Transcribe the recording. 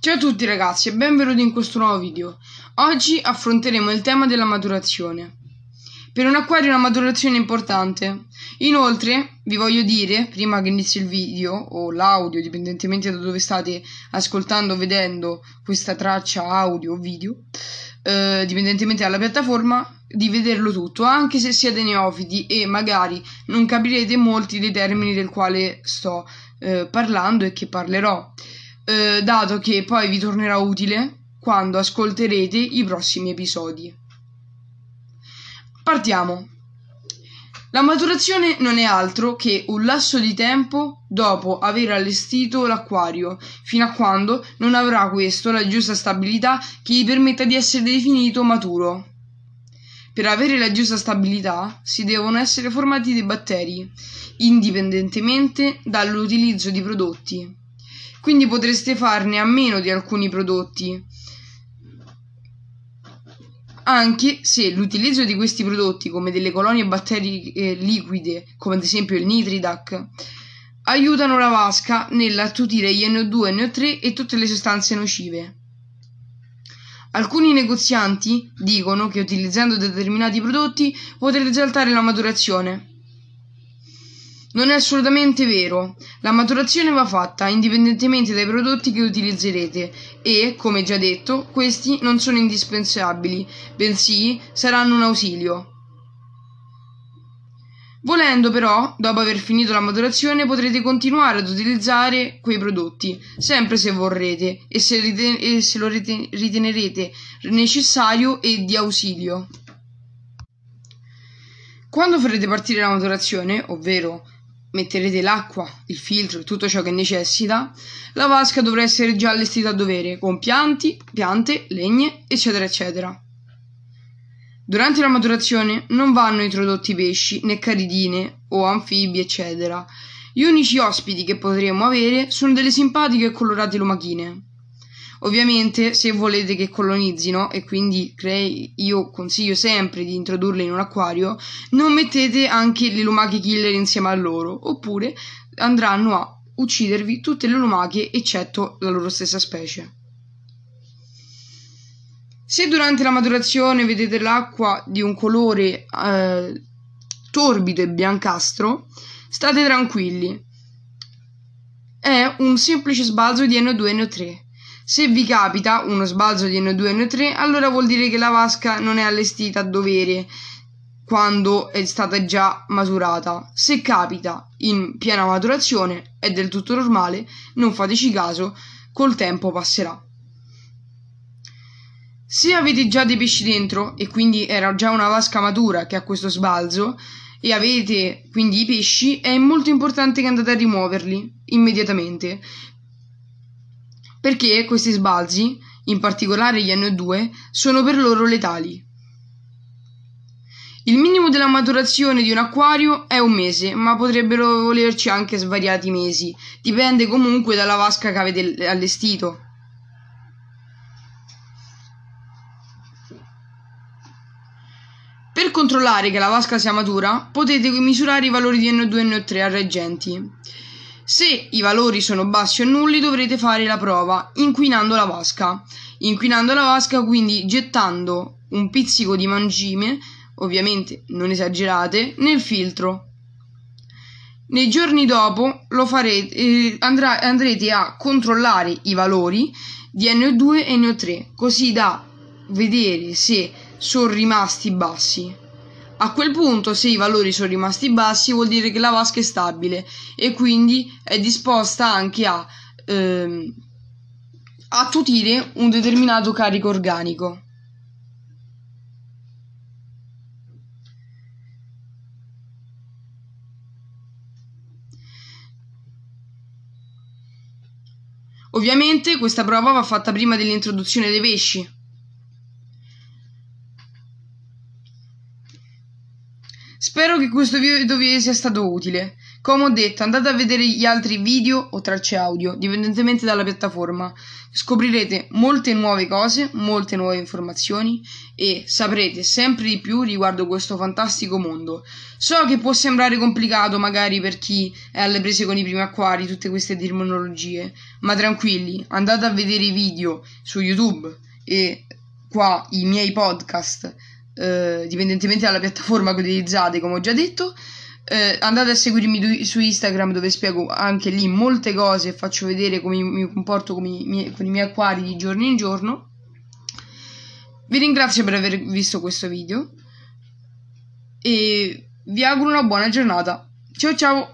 Ciao a tutti ragazzi e benvenuti in questo nuovo video. Oggi affronteremo il tema della maturazione. Per un acquario una maturazione è importante. Inoltre vi voglio dire, prima che inizi il video o l'audio, dipendentemente da dove state ascoltando o vedendo questa traccia audio o video, dipendentemente dalla piattaforma, di vederlo tutto, anche se siete neofiti e magari non capirete molti dei termini del quale sto parlando e che parlerò. Dato che poi vi tornerà utile quando ascolterete i prossimi episodi. Partiamo. La maturazione non è altro che un lasso di tempo dopo aver allestito l'acquario, fino a quando non avrà questo la giusta stabilità che gli permetta di essere definito maturo. Per avere la giusta stabilità si devono essere formati dei batteri, indipendentemente dall'utilizzo di prodotti. Quindi potreste farne a meno di alcuni prodotti, anche se l'utilizzo di questi prodotti, come delle colonie batteriche liquide, come ad esempio il Nitridac, aiutano la vasca nell'attutire gli NO2, NO3 e tutte le sostanze nocive. Alcuni negozianti dicono che utilizzando determinati prodotti potrete saltare la maturazione. Non è assolutamente vero, la maturazione va fatta indipendentemente dai prodotti che utilizzerete e, come già detto, questi non sono indispensabili, bensì saranno un ausilio. Volendo però, dopo aver finito la maturazione, potrete continuare ad utilizzare quei prodotti, sempre se vorrete e se lo ritenerete necessario e di ausilio. Quando farete partire la maturazione, ovvero metterete l'acqua, il filtro e tutto ciò che necessita, la vasca dovrà essere già allestita a dovere con piante, legne, eccetera, eccetera. Durante la maturazione non vanno introdotti pesci, né caridine o anfibi, eccetera. Gli unici ospiti che potremo avere sono delle simpatiche e colorate lumachine. Ovviamente, se volete che colonizzino, e quindi io consiglio sempre di introdurle in un acquario, non mettete anche le lumache killer insieme a loro, oppure andranno a uccidervi tutte le lumache eccetto la loro stessa specie. Se durante la maturazione vedete l'acqua di un colore torbido e biancastro, state tranquilli. È un semplice sbalzo di NO2 e NO3. Se vi capita uno sbalzo di NO2 e NO3, allora vuol dire che la vasca non è allestita a dovere quando è stata già maturata. Se capita in piena maturazione, è del tutto normale, non fateci caso, col tempo passerà. Se avete già dei pesci dentro, e quindi era già una vasca matura che ha questo sbalzo, e avete quindi i pesci, è molto importante che andate a rimuoverli immediatamente. Perché questi sbalzi, in particolare gli NO2, sono per loro letali. Il minimo della maturazione di un acquario è un mese, ma potrebbero volerci anche svariati mesi, dipende comunque dalla vasca che avete allestito. Per controllare che la vasca sia matura, potete misurare i valori di NO2 e NO3 a reggenti. Se i valori sono bassi o nulli dovrete fare la prova inquinando la vasca, quindi gettando un pizzico di mangime, ovviamente non esagerate, nel filtro. Nei giorni dopo lo farete, andrete a controllare i valori di NO2 e NO3, così da vedere se sono rimasti bassi. A quel punto, se i valori sono rimasti bassi, vuol dire che la vasca è stabile e quindi è disposta anche a attutire un determinato carico organico. Ovviamente questa prova va fatta prima dell'introduzione dei pesci. Spero che questo video vi sia stato utile. Come ho detto, andate a vedere gli altri video o tracce audio, dipendentemente dalla piattaforma. Scoprirete molte nuove cose, molte nuove informazioni e saprete sempre di più riguardo questo fantastico mondo. So che può sembrare complicato magari per chi è alle prese con i primi acquari, tutte queste terminologie, ma tranquilli, andate a vedere i video su YouTube e qua i miei podcast, dipendentemente dalla piattaforma che utilizzate, come ho già detto. Andate a seguirmi su Instagram, dove spiego anche lì molte cose e faccio vedere come mi comporto con i miei acquari di giorno in giorno. Vi ringrazio per aver visto questo video e vi auguro una buona giornata. Ciao ciao!